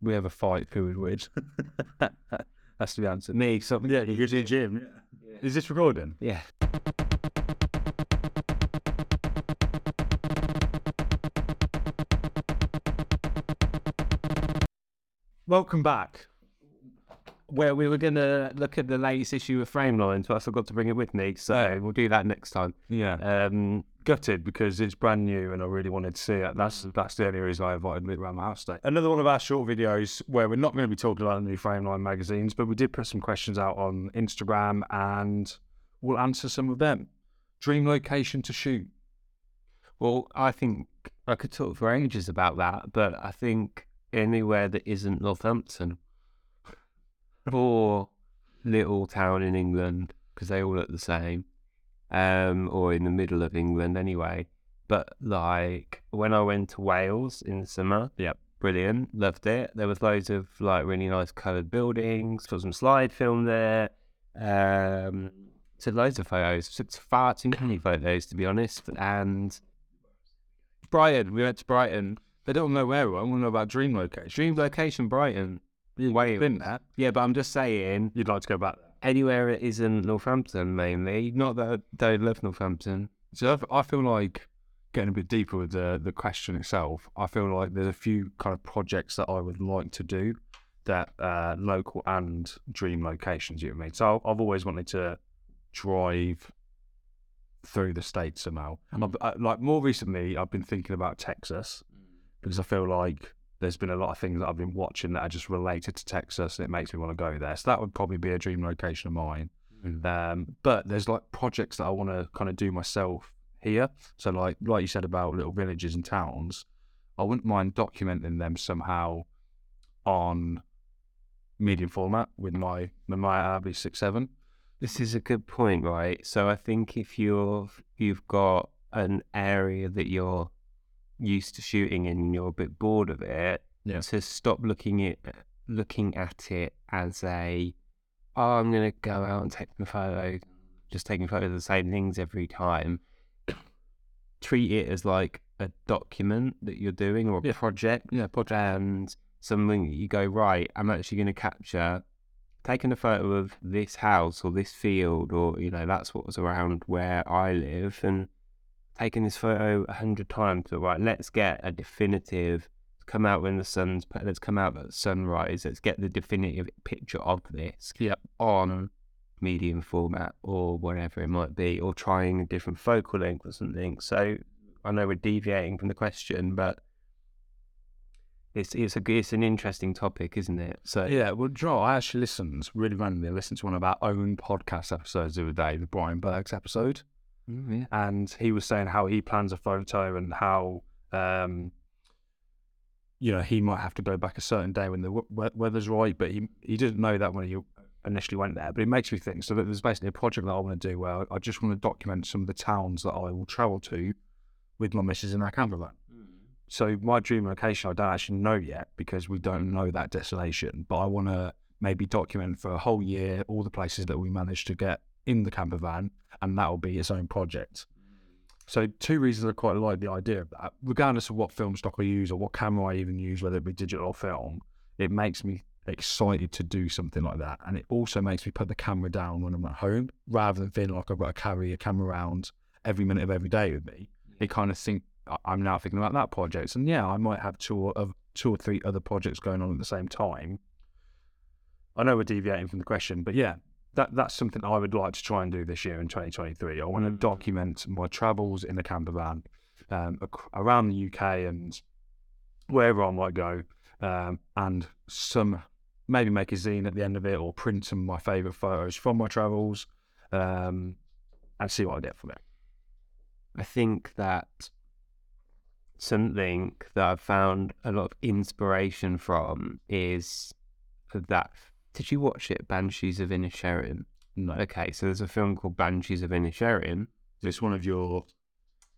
we have a fight, who would win? That's the answer. Me, something. Yeah, you go to the gym. Yeah. Is this recording? Yeah. Welcome back. Where we were going to look at the latest issue of Frameline, so I forgot to bring it with me, so we'll do that next time. Yeah. Gutted, because it's brand new and I really wanted to see it. That's the only reason I invited it around my house today. Another one of our short videos where we're not going to be talking about the new Frameline magazines, but we did put some questions out on Instagram and we'll answer some of them. Dream location to shoot. Well, I think I could talk for ages about that, but I think anywhere that isn't Northampton or little town in England, because they all look the same, or in the middle of England anyway. But like when I went to Wales in the summer, yep, brilliant, loved it. There was loads of like really nice coloured buildings, got some slide film there, took loads of photos, took far too many photos to be honest. And Brighton, we went to Brighton. They don't know where we're. I want to know about dream location. Dream location, Brighton. Wales. Been there. Yeah, but I'm just saying. You'd like to go back there. Anywhere it isn't Northampton, mainly. Not that I don't love Northampton. So I feel like, getting a bit deeper with the question itself, I feel like there's a few kind of projects that I would like to do that local and dream locations, you know what I mean? So I've always wanted to drive through the States somehow. And like more recently, I've been thinking about Texas. Because I feel like there's been a lot of things that I've been watching that are just related to Texas and it makes me want to go there. So that would probably be a dream location of mine. Mm-hmm. But there's like projects that I want to kind of do myself here. So like you said about little villages and towns, I wouldn't mind documenting them somehow on medium format with my Mamiya RB67. This is a good point, right? So I think if you've got an area that you're used to shooting and you're a bit bored of it, yeah, to stop looking at it as a, oh, I'm going to go out and take my photo, just taking photos of the same things every time. Treat it as like a document that you're doing or a project and something that you go, right, I'm actually going to capture, taking a photo of this house or this field or, you know, that's what was around where I live and taking this photo 100 times, but right, let's get a definitive, let's come out at sunrise, let's get the definitive picture of this, yep, on medium format or whatever it might be, or trying a different focal length or something. So I know we're deviating from the question, but it's an interesting topic, isn't it? So yeah, well, Joel, I actually listened to one of our own podcast episodes the other day, the Brian Berg's episode. Mm, yeah. And he was saying how he plans a photo and how, you know, he might have to go back a certain day when the weather's right, but he didn't know that when he initially went there. But it makes me think, so that there's basically a project that I want to do where I just want to document some of the towns that I will travel to with my missus in our camera van. Mm. So my dream location I don't actually know yet because we don't know that destination, but I want to maybe document for a whole year all the places that we managed to get in the camper van, and that'll be its own project. So two reasons I quite like the idea of that. Regardless of what film stock I use or what camera I even use, whether it be digital or film, it makes me excited to do something like that. And it also makes me put the camera down when I'm at home, rather than feeling like I've got to carry a camera around every minute of every day with me. It kind of I'm now thinking about that project. And yeah, I might have two or three other projects going on at the same time. I know we're deviating from the question, but yeah, That's something I would like to try and do this year in 2023. I want to document my travels in the camper van around the UK and wherever I might go, and some maybe make a zine at the end of it or print some of my favourite photos from my travels, and see what I get from it. I think that something that I've found a lot of inspiration from is that... Did you watch it, Banshees of Inisherin? No. Okay, so there's a film called Banshees of Inisherin. It's one of your...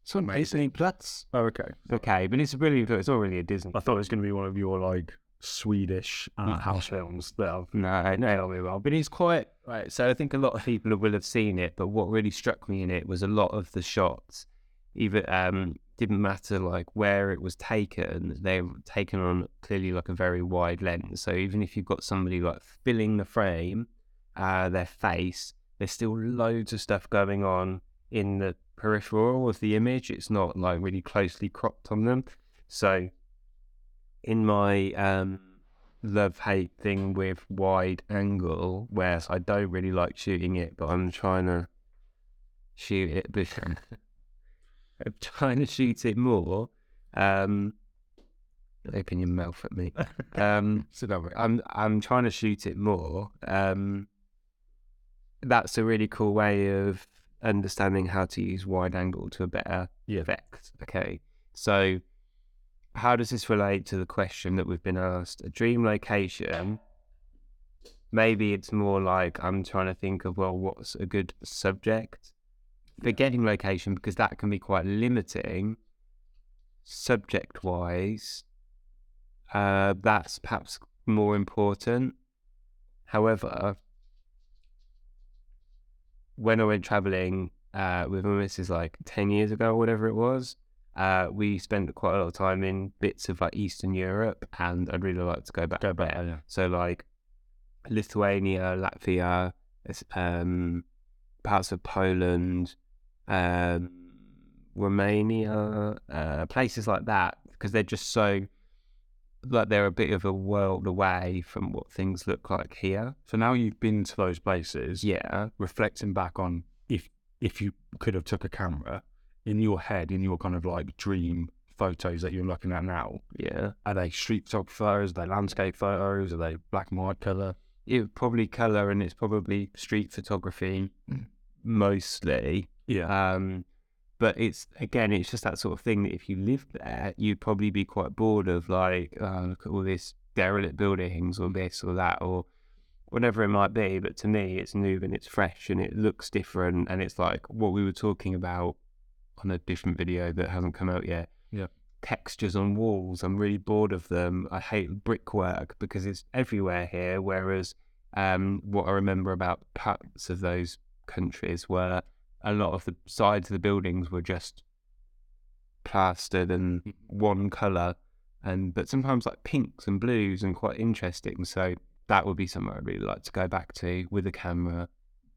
It's on Disney Plus. Oh, okay. Okay, but it's a brilliant... It's already a Disney... I thought it was going to be one of your, like, Swedish house films that I've... No. But it's quite... Right, so I think a lot of people will have seen it, but what really struck me in it was a lot of the shots, either didn't matter like where it was taken, they were taken on clearly like a very wide lens. So even if you've got somebody like filling the frame, their face, there's still loads of stuff going on in the peripheral of the image. It's not like really closely cropped on them. So in my love-hate thing with wide angle, whereas I don't really like shooting it, but I'm trying to shoot it, but I'm trying to shoot it more. Open your mouth at me. I'm trying to shoot it more. That's a really cool way of understanding how to use wide angle to a better effect. Okay, so how does this relate to the question that we've been asked? A dream location. Maybe it's more like I'm trying to think of, well, what's a good subject? Forgetting location, because that can be quite limiting subject-wise. That's perhaps more important. However, when I went travelling with my missus like 10 years ago or whatever it was, we spent quite a lot of time in bits of like Eastern Europe, and I'd really like to go back there. Yeah. So like Lithuania, Latvia, parts of Poland, Romania, places like that, because they're just so, like, they're a bit of a world away from what things look like here. So now you've been to those places, reflecting back on if you could have took a camera, in your head, in your kind of like dream photos that you're looking at now, are they street photographers, are they landscape photos, are they black and white colour? It's probably colour, and it's probably street photography mostly. But it's, again, it's just that sort of thing that if you lived there, you'd probably be quite bored of like, look at all this derelict buildings or this or that or whatever it might be. But to me, it's new and it's fresh and it looks different, and it's like what we were talking about on a different video that hasn't come out yet. Textures on walls, I'm really bored of them. I hate brickwork because it's everywhere here, whereas what I remember about parts of those countries were a lot of the sides of the buildings were just plastered and one colour, and but sometimes like pinks and blues and quite interesting. So that would be somewhere I'd really like to go back to with a camera.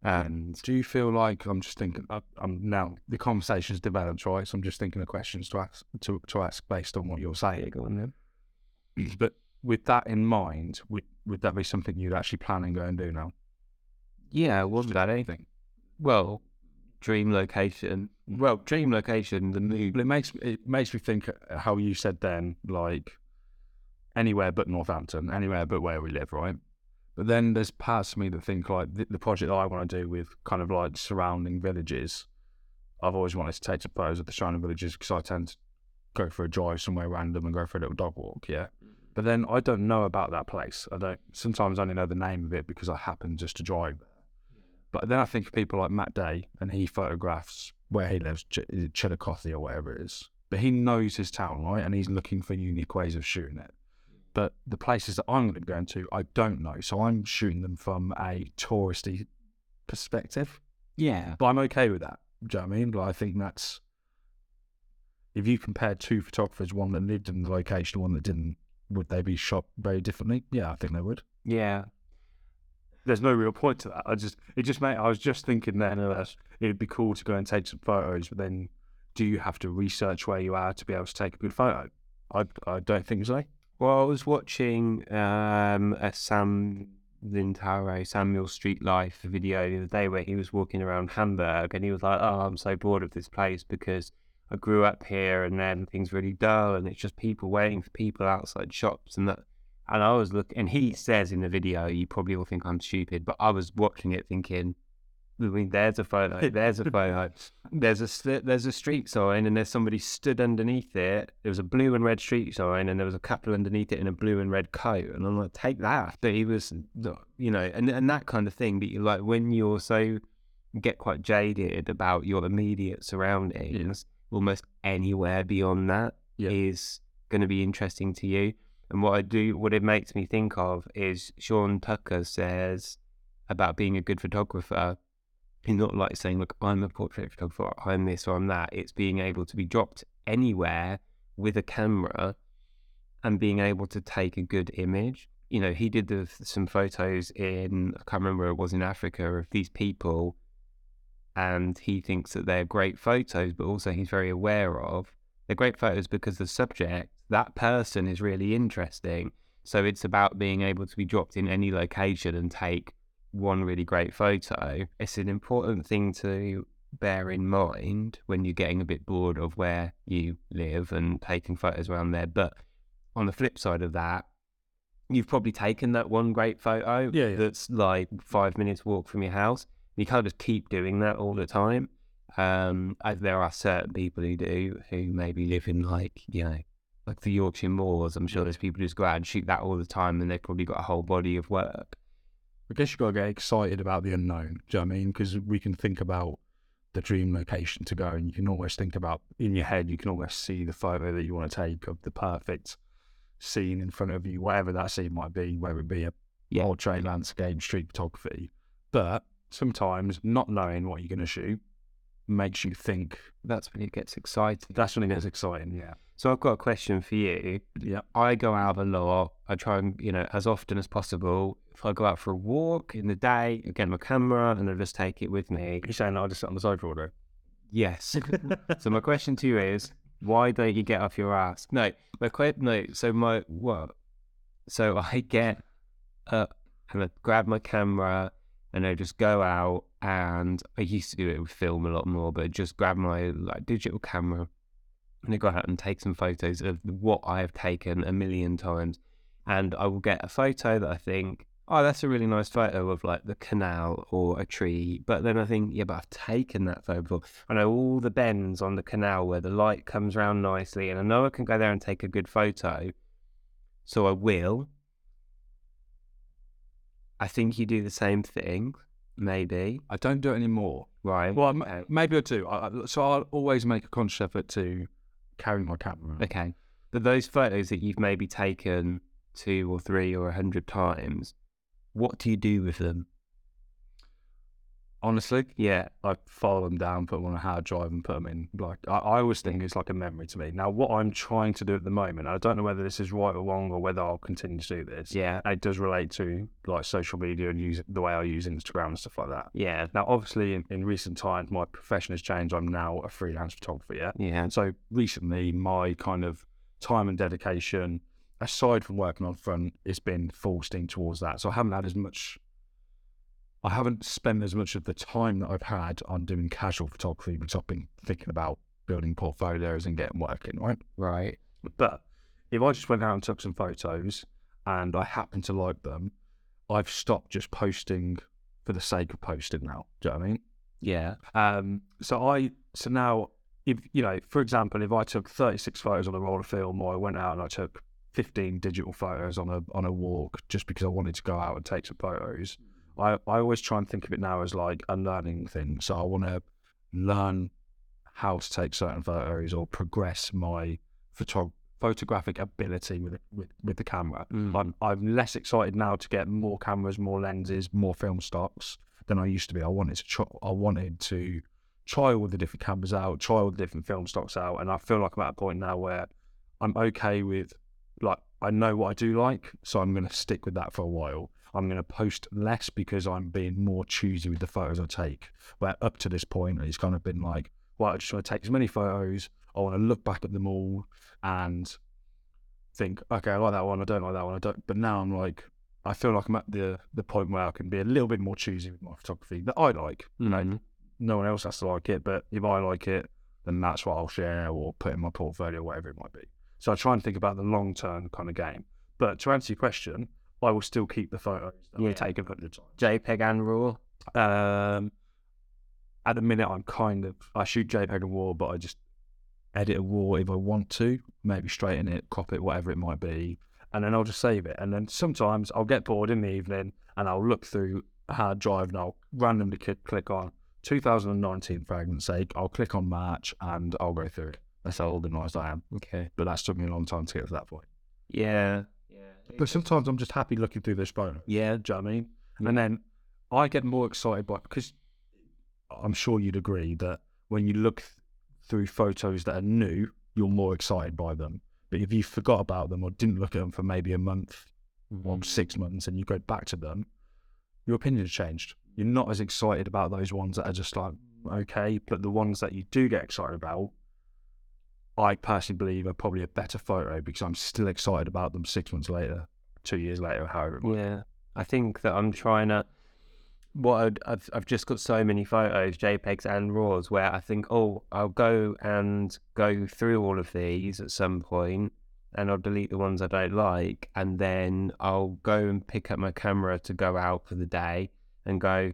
And do you feel like, I'm just thinking, I'm now the conversation's developed, right? So I'm just thinking of questions to ask based on what you're saying. But with that in mind, would that be something you'd actually plan and go and do now? Yeah, wasn't that anything? Well, dream location, the mood. It makes me think how you said then, like anywhere but Northampton, anywhere but where we live, right? But then there's parts of me that think like the project that I want to do with kind of like surrounding villages. I've always wanted to take some photos of the surrounding villages because I tend to go for a drive somewhere random and go for a little dog walk, But then I don't know about that place. Sometimes I only know the name of it because I happen just to drive there. But then I think of people like Matt Day, and he photographs where he lives, Chillicothe or whatever it is. But he knows his town, right? And he's looking for unique ways of shooting it. But the places that I'm going to be going to, I don't know. So I'm shooting them from a touristy perspective. Yeah. But I'm okay with that. Do you know what I mean? But I think that's... If you compared two photographers, one that lived in the location, one that didn't, would they be shot very differently? Yeah, I think they would. Yeah. There's no real point to that. I was just thinking then that it'd be cool to go and take some photos, but then do you have to research where you are to be able to take a good photo? I don't think so. Well, I was watching a Sam Lintaro, Samuel Street Life video the other day where he was walking around Hamburg, and he was like, oh, I'm so bored of this place because I grew up here and then things really dull and it's just people waiting for people outside shops and that. And I was looking, and he says in the video, you probably all think I'm stupid, but I was watching it thinking, I mean, there's a photo, there's a street sign, and there's somebody stood underneath it. There was a blue and red street sign, and there was a couple underneath it in a blue and red coat. And I'm like, take that. But he was, you know, and that kind of thing. But you're like, when you're so, get quite jaded about your immediate surroundings, almost anywhere beyond that is going to be interesting to you. And what it makes me think of is Sean Tucker says about being a good photographer. It's not like saying, look, I'm a portrait photographer, I'm this or I'm that. It's being able to be dropped anywhere with a camera and being able to take a good image. You know, he did some photos in, I can't remember where it was in Africa, of these people, and he thinks that they're great photos, but also he's very aware of they're great photos because the subject, that person, is really interesting. So it's about being able to be dropped in any location and take one really great photo. It's an important thing to bear in mind when you're getting a bit bored of where you live and taking photos around there. But on the flip side of that, you've probably taken that one great photo that's like 5 minutes walk from your house. You can't just keep doing that all the time. There are certain people who do, who maybe live in like the Yorkshire Moors. I'm sure there's people who just go out and shoot that all the time, and they've probably got a whole body of work. I guess you've got to get excited about the unknown. Do you know what I mean? Because we can think about the dream location to go, and you can always think about, in your head, you can always see the photo that you want to take of the perfect scene in front of you, whatever that scene might be, whether it be a portrait, landscape, street photography. But sometimes not knowing what you're going to shoot makes you think. That's when it gets exciting. That's when it gets exciting, yeah. So I've got a question for you. Yeah. I go out a lot. I try and, as often as possible, if I go out for a walk in the day, I get my camera and I just take it with me. You're saying that I just sit on the side for all day? Yes. So my question to you is, why don't you get off your ass? So I get up and I grab my camera and I just go out, and I used to do it with film a lot more, but I just grab my digital camera and I go out and take some photos of what I have taken a million times. And I will get a photo that I think, oh, that's a really nice photo of the canal or a tree. But then I think, but I've taken that photo before. I know all the bends on the canal where the light comes round nicely, and I know I can go there and take a good photo. So I will. I think you do the same thing, maybe. I don't do it anymore. Right. Well, maybe I do. So I'll always make a conscious effort to carry my camera. Okay. But those photos that you've maybe taken 2 or 3 or 100 times, what do you do with them? Honestly, I file them down, put them on a hard drive and put them in. I always think it's like a memory to me. Now, what I'm trying to do at the moment, I don't know whether this is right or wrong or whether I'll continue to do this. Yeah. It does relate to social media and the way I use Instagram and stuff like that. Yeah. Now, obviously, in recent times, my profession has changed. I'm now a freelance photographer. Yeah. Yeah. And so recently, my kind of time and dedication, aside from working on front, it's been full steam towards that. So I haven't spent as much of the time that I've had on doing casual photography, because I've been thinking about building portfolios and getting working, right? Right. But if I just went out and took some photos and I happen to like them, I've stopped just posting for the sake of posting now. Do you know what I mean? Yeah. So now, if, for example, if I took 36 photos on a roll of film, or I went out and I took 15 digital photos on a walk just because I wanted to go out and take some photos, I always try and think of it now as a learning thing. So I want to learn how to take certain photos or progress my photographic ability with the camera. I'm less excited now to get more cameras, more lenses, more film stocks than I used to be. I wanted to try all the different cameras out, try all the different film stocks out, and I feel like I'm at a point now where I'm okay with I know what I do like, so I'm going to stick with that for a while. I'm going to post less because I'm being more choosy with the photos I take. Where up to this point, it's kind of been I just want to take as many photos. I want to look back at them all and think, okay, I like that one, I don't like that one, I don't. But now I feel like I'm at the point where I can be a little bit more choosy with my photography that I like. No one else has to like it, but if I like it, then that's what I'll share or put in my portfolio, whatever it might be. So I try and think about the long-term kind of game. But to answer your question, I will still keep the photos that I take a hundred times. JPEG and RAW? At the minute, I shoot JPEG and RAW, but I just edit a RAW if I want to, maybe straighten it, crop it, whatever it might be, and then I'll just save it. And then sometimes I'll get bored in the evening and I'll look through a hard drive and I'll randomly click on 2019, for argument's sake. I'll click on March and I'll go through it. That's how organised I am. Okay. But that's took me a long time to get to that point. Yeah. But sometimes I'm just happy looking through this phone. Yeah. Do you know what I mean? Yeah. And then I get more excited because I'm sure you'd agree that when you look through photos that are new, you're more excited by them. But if you forgot about them or didn't look at them for maybe a month or 6 months and you go back to them, your opinion's changed. You're not as excited about those ones that are just like, okay, but the ones that you do get excited about, I personally believe are probably a better photo because I'm still excited about them 6 months later, 2 years later, however it was. Yeah, I think that I'm trying to... What I've just got so many photos, JPEGs and RAWs, where I think, oh, I'll go through all of these at some point, and I'll delete the ones I don't like, and then I'll go and pick up my camera to go out for the day and go,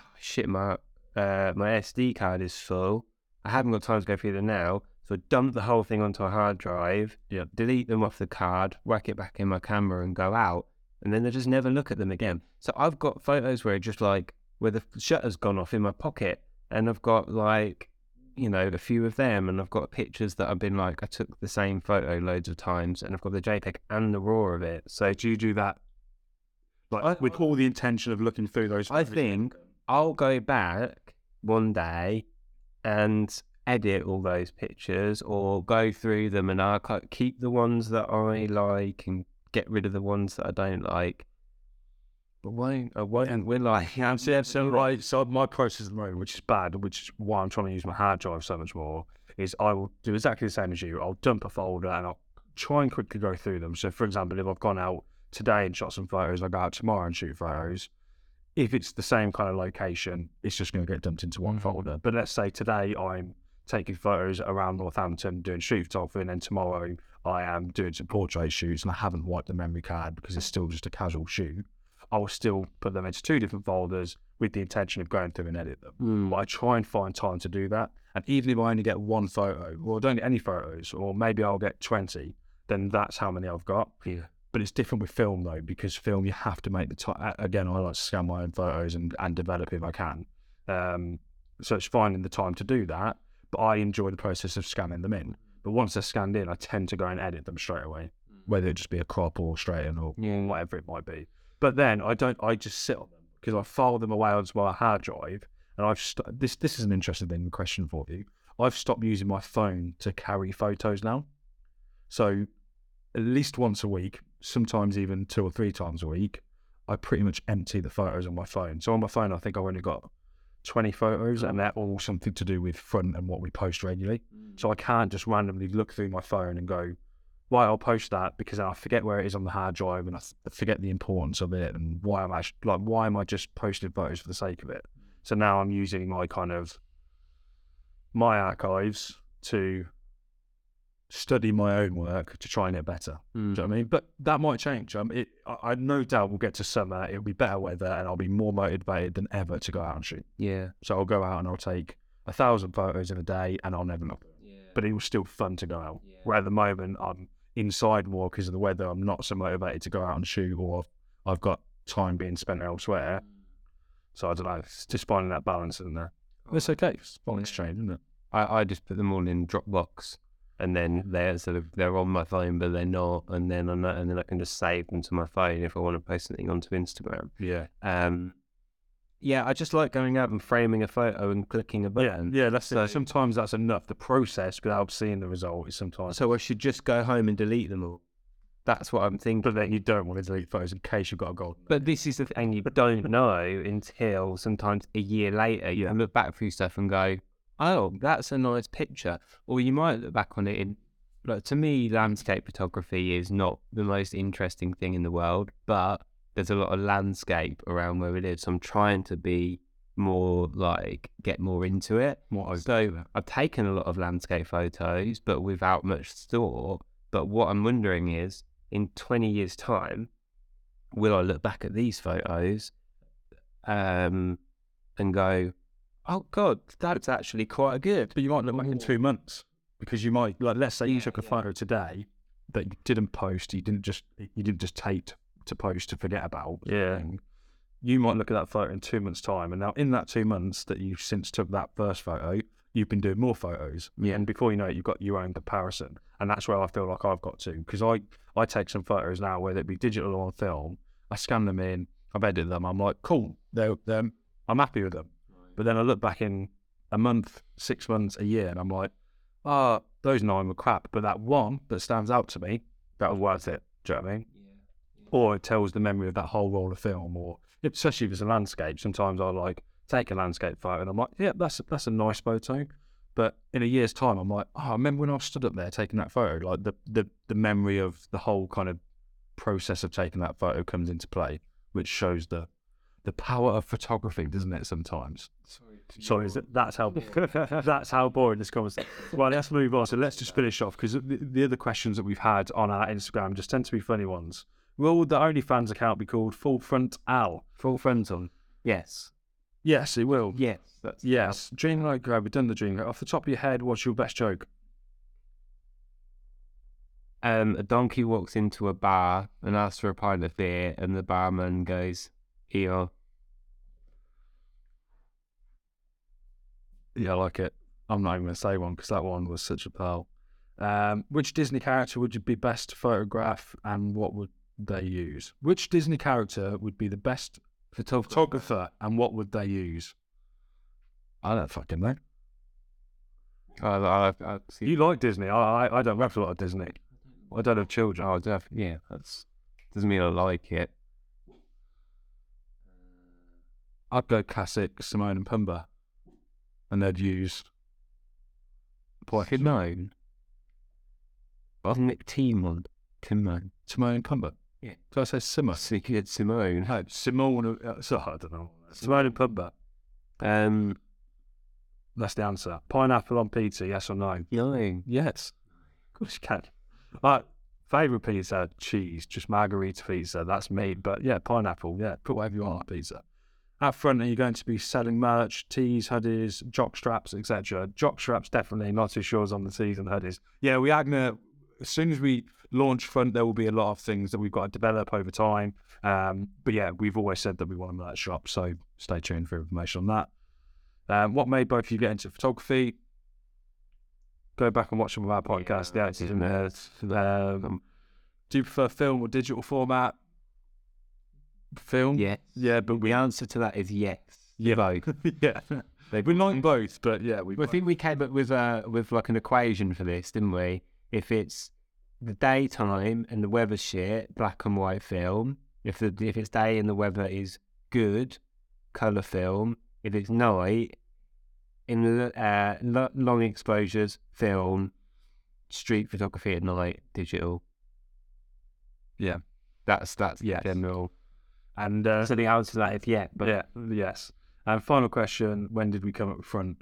oh, shit, my SD card is full. I haven't got time to go through them now, so I dump the whole thing onto a hard drive, delete them off the card, whack it back in my camera and go out. And then they just never look at them again. So I've got photos where just like, where the shutter's gone off in my pocket, and I've got like, you know, a few of them, and I've got pictures that I've been like, I took the same photo loads of times, and I've got the JPEG and the RAW of it. So do you do that? Like with all the intention of looking through those? I think I'll go back one day and edit all those pictures, or go through them and I'll keep the ones that I like and get rid of the ones that I don't like. But why? So my process at the moment, which is bad, which is why I'm trying to use my hard drive so much more, is I will do exactly the same as you. I'll dump a folder and I'll try and quickly go through them. So for example, if I've gone out today and shot some photos, I go out tomorrow and shoot photos. If it's the same kind of location, it's just going to get dumped into one folder. But let's say today I'm taking photos around Northampton, doing street photography, and then tomorrow I am doing some portrait shoots and I haven't wiped the memory card because it's still just a casual shoot. I will still put them into two different folders with the intention of going through and edit them. But I try and find time to do that. And even if I only get one photo, or I don't get any photos, or maybe I'll get 20, then that's how many I've got. Yeah. But it's different with film though, because film you have to make the time. Again, I like to scan my own photos and develop if I can. So it's finding the time to do that. But I enjoy the process of scanning them in. But once they're scanned in, I tend to go and edit them straight away, whether it just be a crop or straighten or whatever it might be. But then I just sit on them because I file them away onto my hard drive. And this is an interesting thing, question for you. I've stopped using my phone to carry photos now. So at least once a week, sometimes even 2 or 3 times a week, I pretty much empty the photos on my phone. So on my phone, I think I've only got 20 photos, and they're all something to do with front and what we post regularly. So I can't just randomly look through my phone and go, why I'll post that, because I forget where it is on the hard drive and I forget the importance of it, and why am I just posting photos for the sake of it? So now I'm using my kind of my archives to study my own work to try and get better. Do you know what I mean? But that might change. I no doubt we'll get to summer, it'll be better weather, and I'll be more motivated than ever to go out and shoot. Yeah. So I'll go out and I'll take 1,000 photos in a day and I'll never know. Yeah. But it was still fun to go out. Yeah. Where at the moment I'm inside more because of the weather, I'm not so motivated to go out and shoot, or I've got time being spent elsewhere. So I don't know, it's just finding that balance, isn't there? It's okay. It's finding strange, isn't it? I just put them all in Dropbox. And then they're sort of, they're on my phone, but they're not. And then I can just save them to my phone if I want to post something onto Instagram. Yeah. I just like going out and framing a photo and clicking a button. Yeah, that's so, sometimes that's enough. The process without seeing the result is sometimes. So I should just go home and delete them all. That's what I'm thinking. But then you don't want to delete photos in case you've got a goal. But this is the thing you don't know until sometimes a year later you look back through stuff and go, oh, that's a nice picture. Or you might look back on it in, like, to me, landscape photography is not the most interesting thing in the world, but there's a lot of landscape around where we live. So I'm trying to be more like, get more into it. So I've taken a lot of landscape photos, but without much thought. But what I'm wondering is, in 20 years' time, will I look back at these photos and go, oh God, that's actually quite good. But you might look back in 2 months, because you might, like, let's say you took a photo today that you didn't post, you didn't just take to post to forget about. Yeah. You might look at that photo in 2 months' time, and now in that 2 months that you've since took that first photo, you've been doing more photos. Yeah. And before you know it, you've got your own comparison, and that's where I feel like I've got to, because I take some photos now, whether it be digital or on film, I scan them in, I've edited them, I'm like, cool, I'm happy with them. But then I look back in a month, 6 months, a year, and I'm like, those nine were crap, but that one that stands out to me, that was worth it. Do you know what I mean? Yeah. Or it tells the memory of that whole roll of film, or especially if it's a landscape. Sometimes I like take a landscape photo and I'm like, yeah, that's a nice photo. But in a year's time, I'm like, oh, I remember when I stood up there taking that photo. Like the memory of the whole kind of process of taking that photo comes into play, which shows the power of photography, doesn't it? Sometimes. That's how boring this conversation. Well, let's move on. So let's just finish off, because the other questions that we've had on our Instagram just tend to be funny ones. Will the OnlyFans account be called Full Front Al? Full Frontal. Yes. Yes, it will. Yes. Yes. Dreamlight Grab, we've done the Dreamlight. Off the top of your head, what's your best joke? A donkey walks into a bar and asks for a pint of beer, and the barman goes, EO. Yeah, I like it. I'm not even going to say one, because that one was such a pearl. Which Disney character would you be best to photograph, and what would they use? Which Disney character would be the best photographer, and what would they use? I don't fucking know. I you like Disney. I don't rap a lot of Disney. I don't have children. Oh, yeah, that doesn't mean I like it. I'd go classic Simone and Pumbaa, and they'd use Timon. Nick Timon and Pumbaa. Yeah. So I say Simba. Simone. No, Simone. So I don't know. Simone and Pumbaa. That's the answer. Pineapple on pizza, yes or no? Yelling. Yes. Of course you can. Like, favourite pizza, cheese, just margarita pizza. That's me. But yeah, pineapple. Yeah, put whatever you want on pizza. Out front, are you going to be selling merch, tees, hoodies, jock straps, etc.? Jock straps, definitely. Not too sure on the tees and hoodies. Yeah, we are going to, as soon as we launch front, there will be a lot of things that we've got to develop over time. But yeah, we've always said that we want a merch shop, so stay tuned for information on that. What made both of you get into photography? Go back and watch some of our podcasts. Do you prefer film or digital format? Film? Yes. Yeah, but the answer to that is yes. Yeah, both. Yeah. We like both, but yeah. I think we came up with like an equation for this, didn't we? If it's the daytime and the weather's shit, black and white film. If it's day and the weather is good, colour film. If it's night, in long exposures, film, street photography at night, digital. Yeah. That's yes. General. And so the answer to that is yeah. But yeah, yes. And final question, when did we come up front?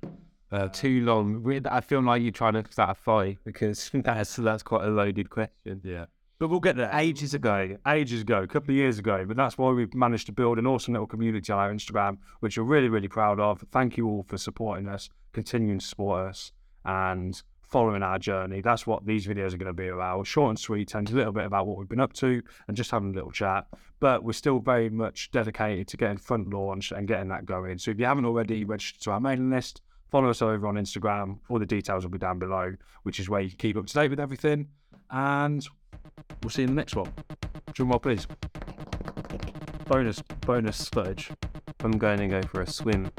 Too long. I feel like you're trying to start a fight, because that's quite a loaded question. Yeah. But we'll get there. Ages ago, a couple of years ago. But that's why we've managed to build an awesome little community on our Instagram, which we're really, really proud of. Thank you all for supporting us, continuing to support us, and following our journey. That's what these videos are going to be about. Short and sweet, and a little bit about what we've been up to, and just having a little chat. But we're still very much dedicated to getting front launch and getting that going. So if you haven't already registered to our mailing list, follow us over on Instagram. All the details will be down below, which is where you can keep up to date with everything. And we'll see you in the next one. Drum roll, please. Bonus footage. I'm going to go for a swim.